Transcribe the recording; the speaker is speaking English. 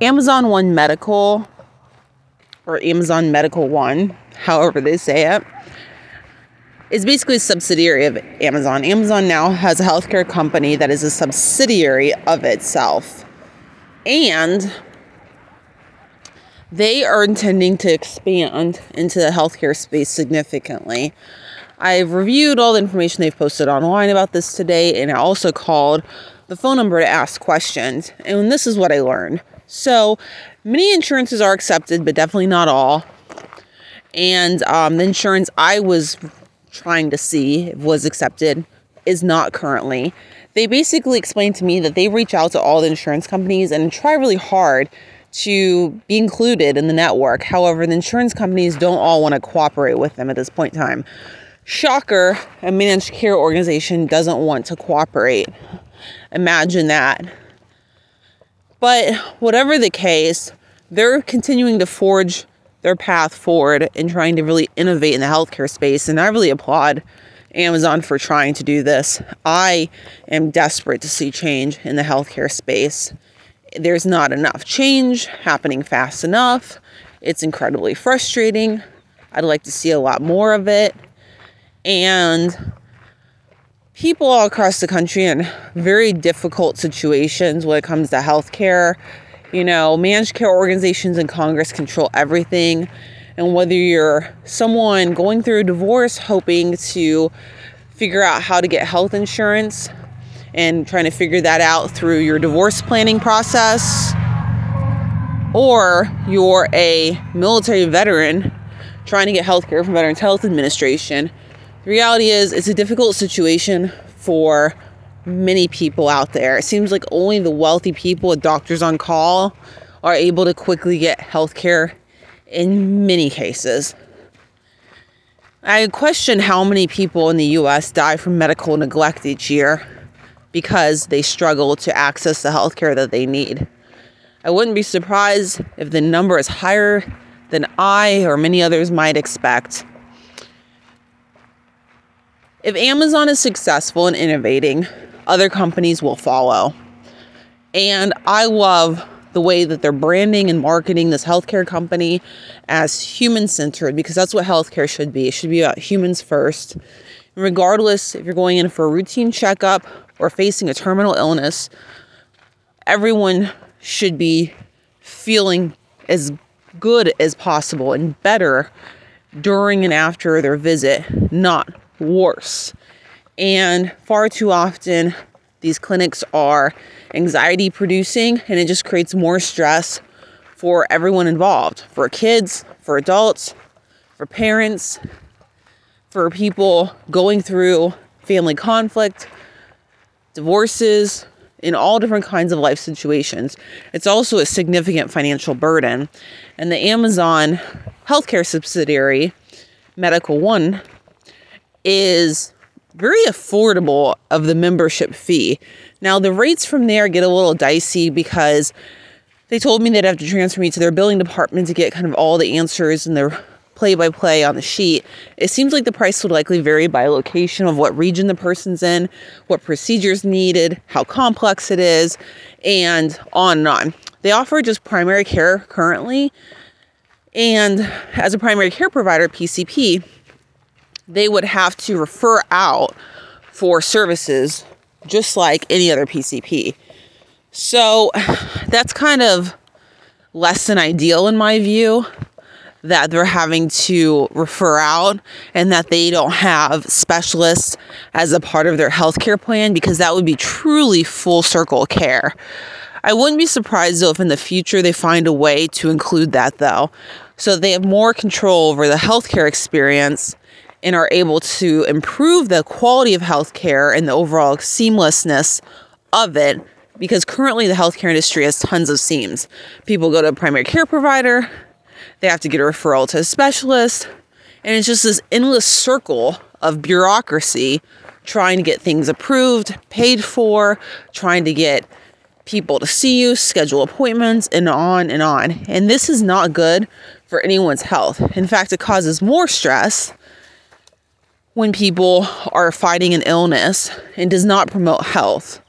Amazon One Medical, or Amazon Medical One, however they say it, is basically a subsidiary of Amazon. Amazon now has a healthcare company that is a subsidiary of itself. And they are intending to expand into the healthcare space significantly. I've reviewed all the information they've posted online about this today, and I also called the phone number to ask questions. And this is what I learned. So many insurances are accepted, but definitely not all. And the insurance I was trying to see was accepted is not currently. They basically explained to me that they reach out to all the insurance companies and try really hard to be included in the network. However, the insurance companies don't all want to cooperate with them at this point in time. Shocker, a managed care organization doesn't want to cooperate. Imagine that. But whatever the case, they're continuing to forge their path forward and trying to really innovate in the healthcare space. And I really applaud Amazon for trying to do this. I am desperate to see change in the healthcare space. There's not enough change happening fast enough. It's incredibly frustrating. I'd like to see a lot more of it. And people all across the country in very difficult situations when it comes to healthcare. You know, managed care organizations in Congress control everything. And whether you're someone going through a divorce hoping to figure out how to get health insurance and trying to figure that out through your divorce planning process, or you're a military veteran trying to get healthcare from Veterans Health Administration, the reality is it's a difficult situation for many people out there. It seems like only the wealthy people with doctors on call are able to quickly get healthcare in many cases. I question how many people in the US die from medical neglect each year because they struggle to access the healthcare that they need. I wouldn't be surprised if the number is higher than I or many others might expect. If Amazon is successful in innovating, other companies will follow. And I love the way that they're branding and marketing this healthcare company as human-centered, because that's what healthcare should be. It should be about humans first. And regardless if you're going in for a routine checkup or facing a terminal illness, everyone should be feeling as good as possible and better during and after their visit, not worse. And far too often, these clinics are anxiety producing, and it just creates more stress for everyone involved, for kids, for adults, for parents, for people going through family conflict, divorces, in all different kinds of life situations. It's also a significant financial burden. And the Amazon healthcare subsidiary, Medical One, is very affordable of the membership fee. Now, the rates from there get a little dicey because they told me they'd have to transfer me to their billing department to get kind of all the answers and their play-by-play on the sheet. It seems like the price would likely vary by location of what region the person's in, what procedures needed, how complex it is, and on and on. They offer just primary care currently, and as a primary care provider, PCP, they would have to refer out for services just like any other PCP. So that's kind of less than ideal in my view, that they're having to refer out and that they don't have specialists as a part of their healthcare plan, because that would be truly full circle care. I wouldn't be surprised though if in the future they find a way to include that though, so they have more control over the healthcare experience and are able to improve the quality of healthcare and the overall seamlessness of it, because currently the healthcare industry has tons of seams. People go to a primary care provider, they have to get a referral to a specialist, and it's just this endless circle of bureaucracy trying to get things approved, paid for, trying to get people to see you, schedule appointments, and on and on. And this is not good for anyone's health. In fact, it causes more stress when people are fighting an illness and does not promote health.